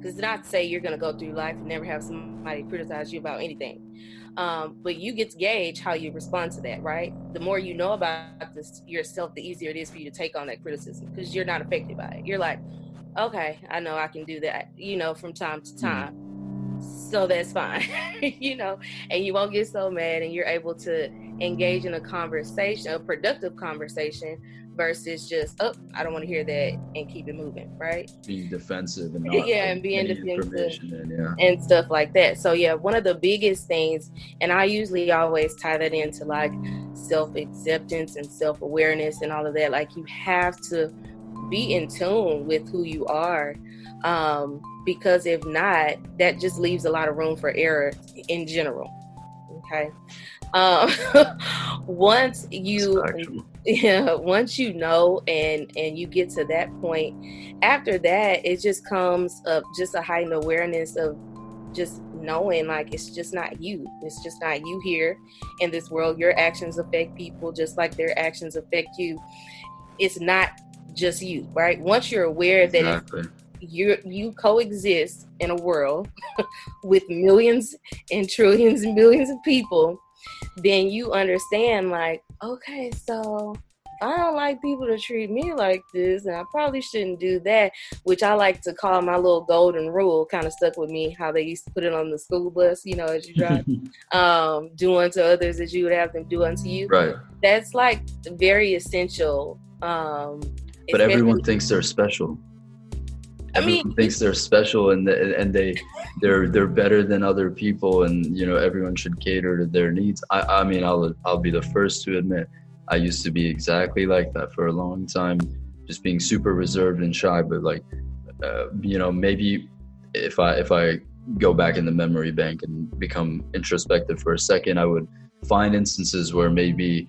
Does not say you're going to go through life and never have somebody criticize you about anything. But you get to gauge how you respond to that, right? The more you know about this yourself, the easier it is for you to take on that criticism because you're not affected by it. You're like, okay, I know I can do that, you know, from time to time. So that's fine, you know, and you won't get so mad and you're able to engage in a conversation, a productive conversation versus just, oh, I don't want to hear that and keep it moving, right? Being defensive and not and stuff like that. So yeah, one of the biggest things, and I usually always tie that into like self-acceptance and self-awareness and all of that. Like you have to be in tune with who you are. Because if not, that just leaves a lot of room for error in general. Okay. Once you know and you get to that point, after that, it just comes up just a heightened awareness of just knowing like it's just not you. It's just not you here in this world. Your actions affect people just like their actions affect you. It's not just you, right? Once you're aware that you coexist in a world with millions and trillions and billions of people, then you understand like, okay, so I don't like people to treat me like this and I probably shouldn't do that, which I like to call my little golden rule. Kind of stuck with me how they used to put it on the school bus, you know, as you drive, do unto others as you would have them do unto you. Right. That's like very essential. But everyone thinks they're special. Everyone thinks they're special and they're better than other people, and you know everyone should cater to their needs. I'll be the first to admit I used to be exactly like that for a long time, just being super reserved and shy. But like, you know, maybe if I go back in the memory bank and become introspective for a second, I would find instances where maybe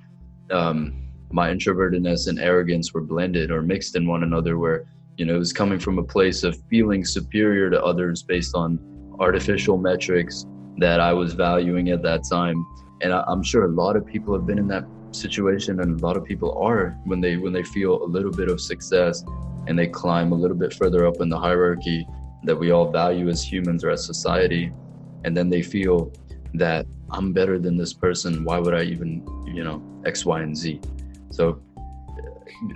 my introvertedness and arrogance were blended or mixed in one another, where you know, it was coming from a place of feeling superior to others based on artificial metrics that I was valuing at that time. And I'm sure a lot of people have been in that situation, and a lot of people are when they feel a little bit of success and they climb a little bit further up in the hierarchy that we all value as humans or as society. And then they feel that I'm better than this person. Why would I even, you know, X, Y, and Z?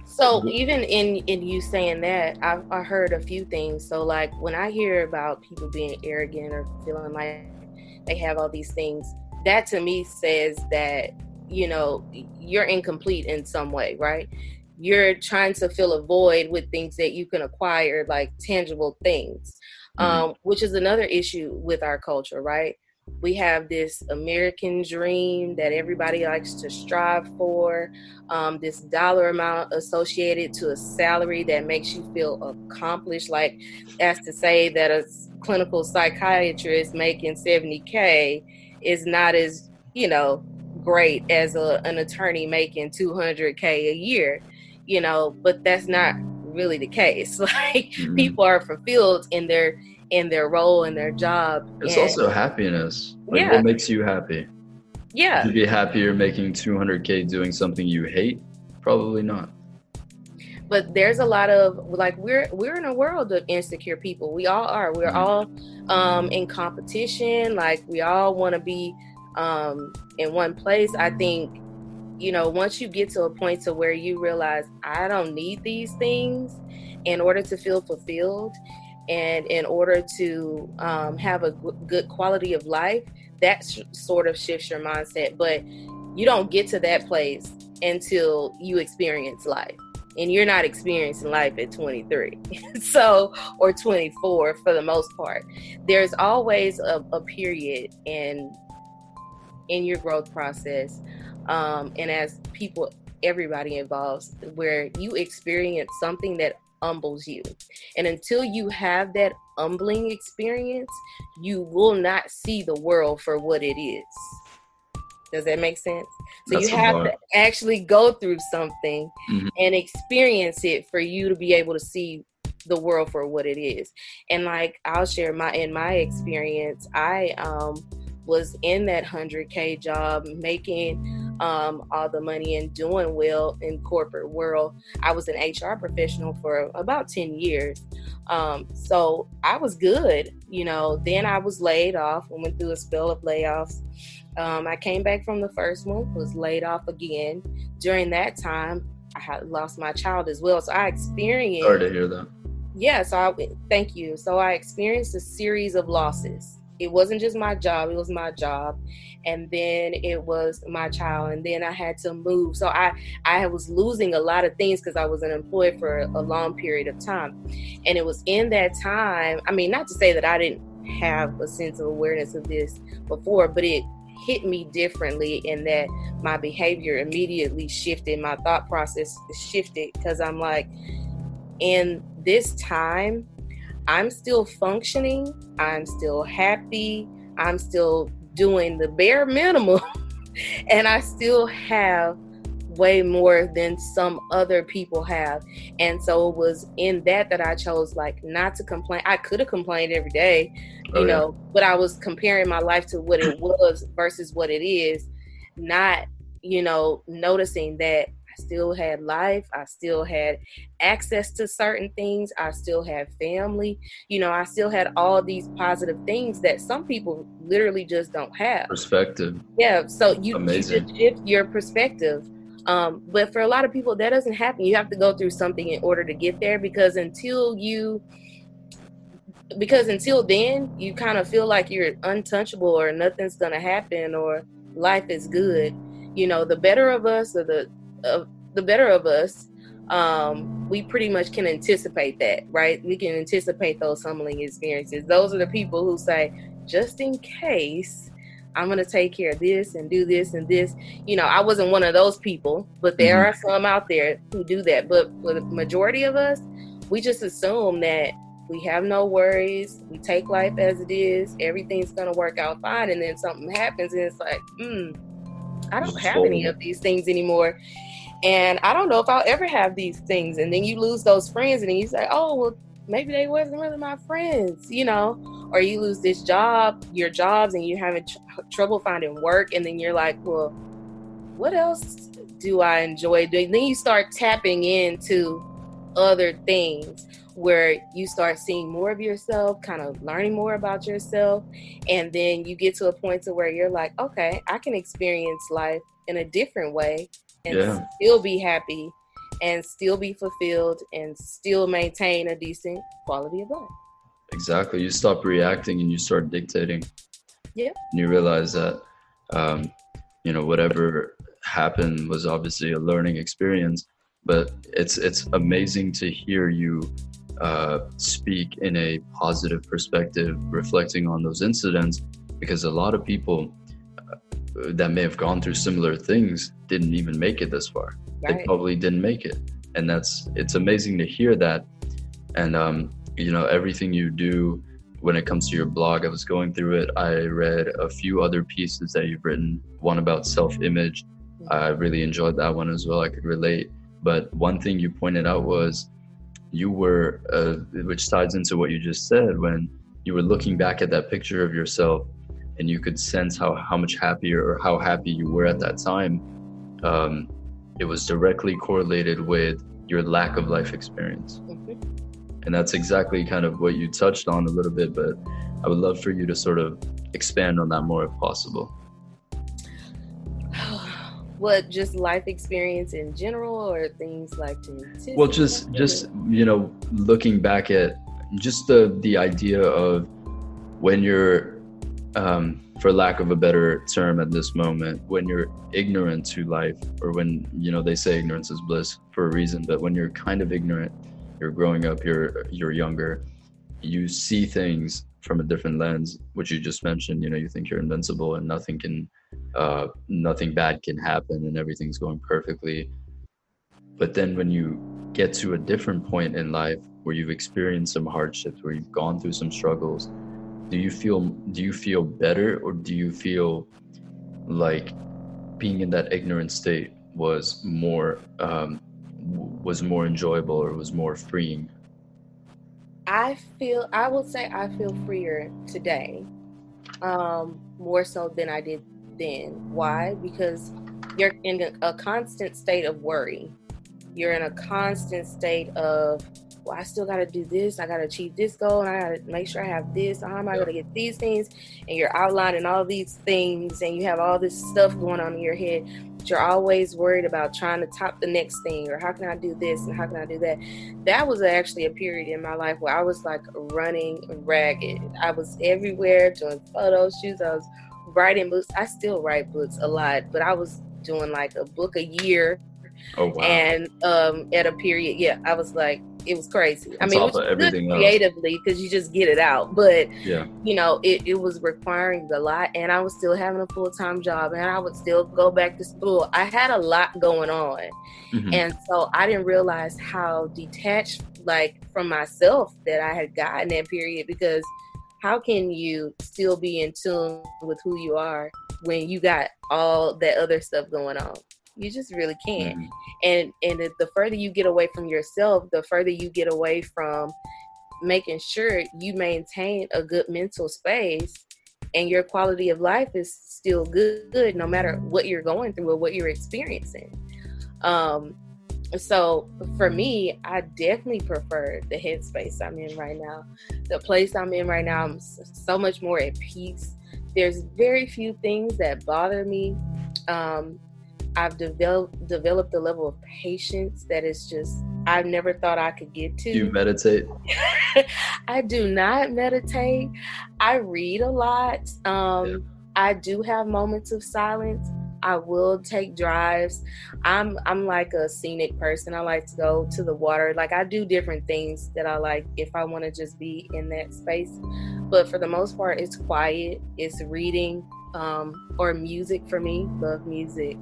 So even in you saying that, I heard a few things. So like when I hear about people being arrogant or feeling like they have all these things, that to me says that, you know, you're incomplete in some way, right? You're trying to fill a void with things that you can acquire, like tangible things, which is another issue with our culture, right? We have this American dream that everybody likes to strive for, this dollar amount associated to a salary that makes you feel accomplished. Like that's to say that a clinical psychiatrist making $70K is not as, you know, great as an attorney making $200K a year, you know, but that's not really the case. Like people are fulfilled in their role and their job. It's also happiness. Like what makes you happy? Yeah. You'd be happier making $200K doing something you hate? Probably not. But there's a lot of like we're in a world of insecure people. We all are. We're all in competition. Like we all want to be in one place. I think, you know, once you get to a point to where you realize I don't need these things in order to feel fulfilled, and in order to have a good quality of life, that sort of shifts your mindset. But you don't get to that place until you experience life. And you're not experiencing life at 23 or 24 for the most part. There's always a period in your growth process. And as people, everybody involves, where you experience something that humbles you, and until you have that humbling experience, you will not see the world for what it is. Does that make sense? So that's you have to actually go through something and experience it for you to be able to see the world for what it is. And like I'll share my experience. I was in that 100K job, making all the money and doing well in corporate world. I was an HR professional for about 10 years. So I was good, you know. Then I was laid off and went through a spell of layoffs. I came back from the first one, was laid off again. During that time, I had lost my child as well. So I experienced... Sorry to hear that. Yeah, so thank you. So I experienced a series of losses. It wasn't just my job, it was my job. And then it was my child. And then I had to move. So I was losing a lot of things because I was unemployed for a long period of time. And it was in that time, I mean, not to say that I didn't have a sense of awareness of this before, but it hit me differently in that my behavior immediately shifted, my thought process shifted, because I'm like, in this time, I'm still functioning, I'm still happy, I'm still doing the bare minimum, and I still have way more than some other people have. And so it was in that I chose like not to complain. I could have complained every day, you know, but I was comparing my life to what it was versus what it is, not, you know, noticing that I still had life. I still had access to certain things. I still had family. You know, I still had all these positive things that some people literally just don't have. Perspective. Yeah. So you should shift your perspective. But for a lot of people, that doesn't happen. You have to go through something in order to get there, because until then, you kind of feel like you're untouchable or nothing's going to happen or life is good. You know, the better of us, we pretty much can anticipate that, right? We can anticipate those humbling experiences. Those are the people who say, just in case, I'm going to take care of this and do this and this. You know, I wasn't one of those people, but there are some out there who do that. But for the majority of us, we just assume that we have no worries. We take life as it is. Everything's going to work out fine. And then something happens and it's like, I don't have any of these things anymore. And I don't know if I'll ever have these things. And then you lose those friends and then you say, oh, well, maybe they wasn't really my friends, you know, or you lose this job, your jobs, and you're having trouble finding work. And then you're like, well, what else do I enjoy doing? Then you start tapping into other things where you start seeing more of yourself, kind of learning more about yourself. And then you get to a point to where you're like, okay, I can experience life in a different way and still be happy and still be fulfilled and still maintain a decent quality of life. Exactly. You stop reacting and you start dictating. Yeah. And you realize that, you know, whatever happened was obviously a learning experience, but it's amazing to hear you speak in a positive perspective, reflecting on those incidents, because a lot of people that may have gone through similar things didn't even make it this far. Right. They probably didn't make it. And it's amazing to hear that. And, you know, everything you do when it comes to your blog, I was going through it. I read a few other pieces that you've written, one about self-image. I really enjoyed that one as well. I could relate. But one thing you pointed out was you were, which ties into what you just said, when you were looking back at that picture of yourself and you could sense how much happier or how happy you were at that time. It was directly correlated with your lack of life experience. And that's exactly kind of what you touched on a little bit, but I would love for you to sort of expand on that more if possible. What, just life experience in general or things like that? Well, just, you know, looking back at just the idea of when you're, for lack of a better term at this moment, when you're ignorant to life, or when, you know, they say ignorance is bliss for a reason, but when you're kind of ignorant, you're growing up, you're younger, you see things from a different lens, which you just mentioned. You know, you think you're invincible and nothing bad can happen and everything's going perfectly. But then when you get to a different point in life where you've experienced some hardships, where you've gone through some struggles, do you feel better, or do you feel like being in that ignorant state was more enjoyable or was more freeing? I would say I feel freer today more so than I did then. Why? Because you're in a constant state of worry. You're in a constant state of, well, I still got to do this. I got to achieve this goal. And I got to make sure I have this. How am I going to get these things? And you're outlining all these things and you have all this stuff going on in your head. But you're always worried about trying to top the next thing, or how can I do this and how can I do that? That was actually a period in my life where I was like running ragged. I was everywhere doing photo shoots. I was writing books. I still write books a lot, but I was doing like a book a year. Oh, wow. And at a period, I was like, it was crazy. I mean, it was good creatively because you just get it out. But, you know, it was requiring a lot. And I was still having a full-time job and I would still go back to school. I had a lot going on. Mm-hmm. And so I didn't realize how detached, like, from myself that I had gotten that period, because how can you still be in tune with who you are when you got all that other stuff going on? You just really can't. Mm-hmm. And the further you get away from yourself, the further you get away from making sure you maintain a good mental space and your quality of life is still good no matter what you're going through or what you're experiencing. So for me, I definitely prefer the headspace I'm in right now. The place I'm in right now, I'm so much more at peace. There's very few things that bother me. I've developed a level of patience that is just, I've never thought I could get to. Do you meditate? I do not meditate. I read a lot. I do have moments of silence. I will take drives. I'm like a scenic person. I like to go to the water. Like, I do different things that I like if I want to just be in that space. But for the most part, it's quiet. It's reading or music for me. Love music.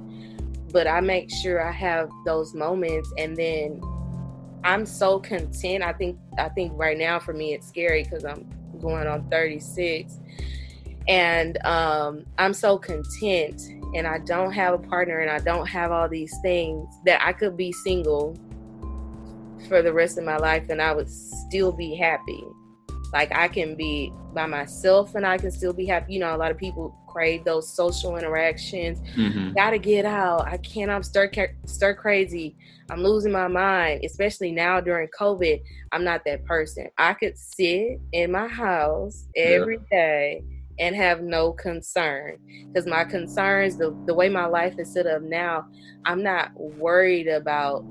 But I make sure I have those moments, and then I'm so content. I think right now for me it's scary because I'm going on 36, and I'm so content, and I don't have a partner, and I don't have all these things, that I could be single for the rest of my life and I would still be happy. Like, I can be by myself and I can still be happy. You know, a lot of people crave those social interactions. Mm-hmm. Gotta get out. I can't. I'm stir crazy. I'm losing my mind, especially now during COVID. I'm not that person. I could sit in my house every day and have no concern, because my concerns, the way my life is set up now, I'm not worried about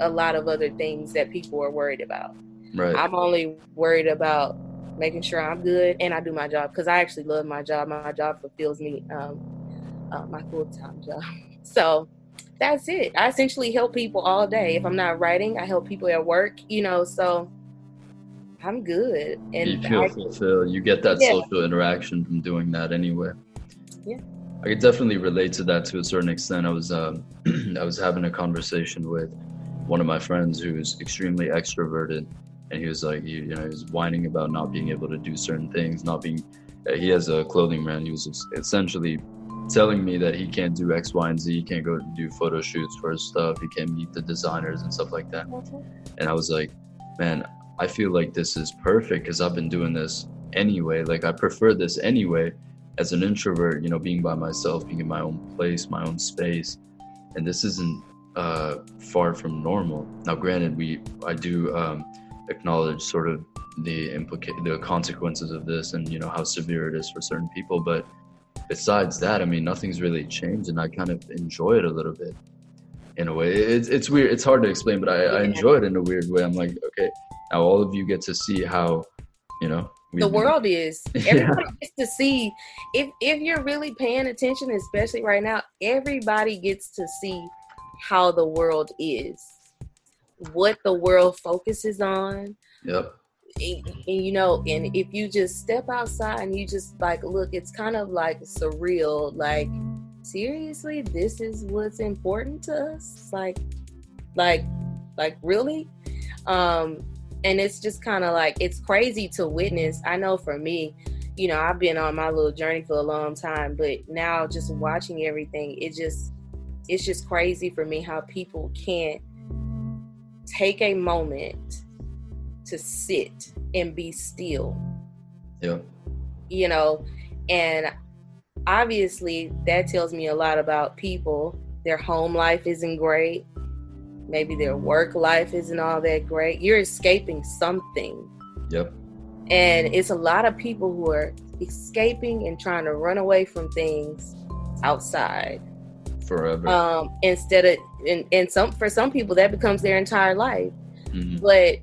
a lot of other things that people are worried about. Right. I'm only worried about making sure I'm good and I do my job, because I actually love my job. My job fulfills me, my full-time job. So that's it. I essentially help people all day. If I'm not writing, I help people at work, you know, so I'm good. And you feel fulfilled. You get that social interaction from doing that anyway. Yeah. I could definitely relate to that to a certain extent. I was I was having a conversation with one of my friends who's extremely extroverted. And he was like, he was whining about not being able to do certain things, he has a clothing brand. He was just essentially telling me that he can't do X, Y, and Z. He can't go do photo shoots for his stuff. He can't meet the designers and stuff like that. And I was like, man, I feel like this is perfect because I've been doing this anyway. Like, I prefer this anyway as an introvert, you know, being by myself, being in my own place, my own space. And this isn't far from normal. Now, granted, I do acknowledge sort of the consequences of this and, you know, how severe it is for certain people. But besides that, I mean, nothing's really changed, and I kind of enjoy it a little bit in a way. It's weird. It's hard to explain, but I enjoy it in a weird way. I'm like, okay, now all of you get to see how, you know, the world is. Everybody gets to see, if you're really paying attention, especially right now, everybody gets to see how the world is, what the world focuses on. Yep. And you know, and if you just step outside and you just like look, it's kind of like surreal. Like, seriously, this is what's important to us? Like really? And it's just kind of like, it's crazy to witness. I know for me, you know, I've been on my little journey for a long time, but now just watching everything, it's just crazy for me how people can't take a moment to sit and be still. Yeah. You know, And obviously that tells me a lot about people. Their home life isn't great. Maybe their work life isn't all that great. You're escaping something. Yep. And it's a lot of people who are escaping and trying to run away from things outside forever. Instead of, and some, for some people that becomes their entire life. Mm-hmm. But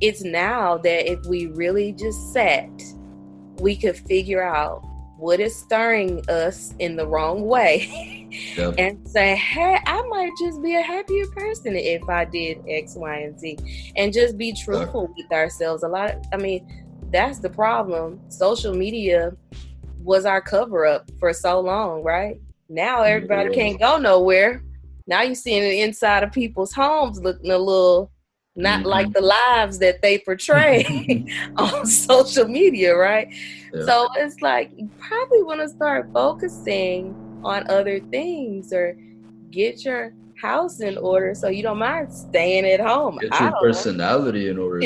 it's now that if we really just sat, we could figure out what is stirring us in the wrong way. Yep. And say, hey, I might just be a happier person if I did X, Y, and Z. And just be truthful with ourselves. That's the problem. Social media was our cover up for so long, right? Now everybody can't go nowhere. Now you're seeing the inside of people's homes looking a little not like the lives that they portray on social media, right? Yeah. So it's like you probably want to start focusing on other things, or get your house in order so you don't mind staying at home. Get your personality in order.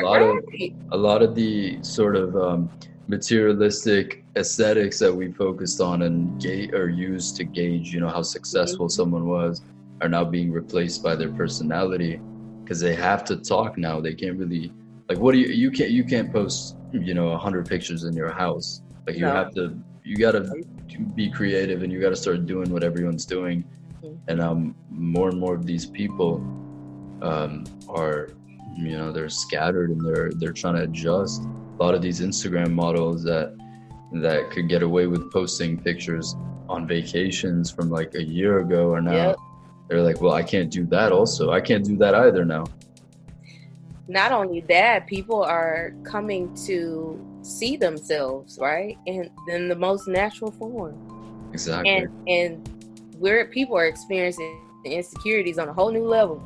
A lot of the sort of materialistic aesthetics that we focused on and used to gauge, how successful someone was, are now being replaced by their personality, because they have to talk now. They can't really, you can't post, 100 pictures in your house. You got to be creative, and you got to start doing what everyone's doing. And more and more of these people are, they're scattered, and they're trying to adjust. A lot of these Instagram models that could get away with posting pictures on vacations from like a year ago or now, they're like, well, I can't do that also. I can't do that either now. Not only that, people are coming to see themselves, right? And in the most natural form. Exactly. And where people are experiencing insecurities on a whole new level.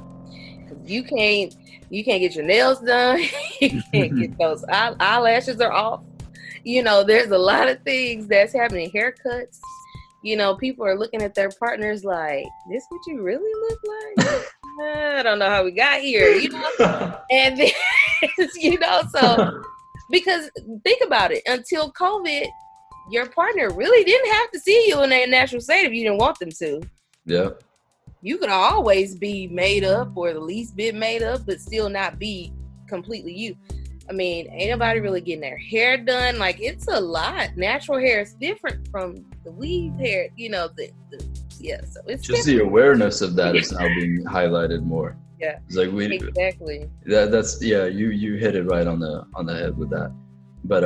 You can't get your nails done. You can't get those eyelashes are off. There's a lot of things that's happening. Haircuts. People are looking at their partners like, this what you really look like? I don't know how we got here, And then, so because think about it, until COVID, your partner really didn't have to see you in their natural state if you didn't want them to. Yeah. You could always be made up, or the least bit made up, but still not be completely you. Ain't nobody really getting their hair done. It's a lot. Natural hair is different from the weave hair, so it's just different. The awareness of that is now being highlighted more. Yeah, it's like we exactly that's you hit it right on the head with that. But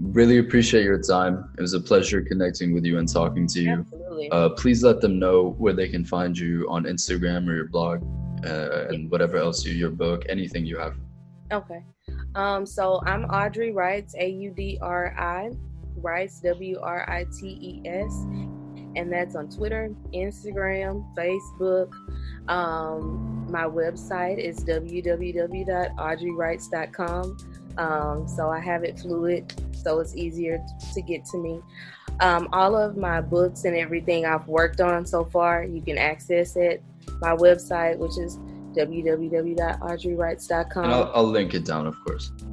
really appreciate your time. It was a pleasure connecting with you and talking to you. Absolutely. Please let them know where they can find you on Instagram or your blog, and whatever else, your book, anything you have. Okay. So I'm Audrey Wrights, AUDRI, Wrights, WRITES. And that's on Twitter, Instagram, Facebook. My website is www.audreywrights.com. So I have it fluid, so it's easier to get to me. All of my books and everything I've worked on so far, you can access it. My website, which is www.audreywrights.com. And I'll link it down, of course.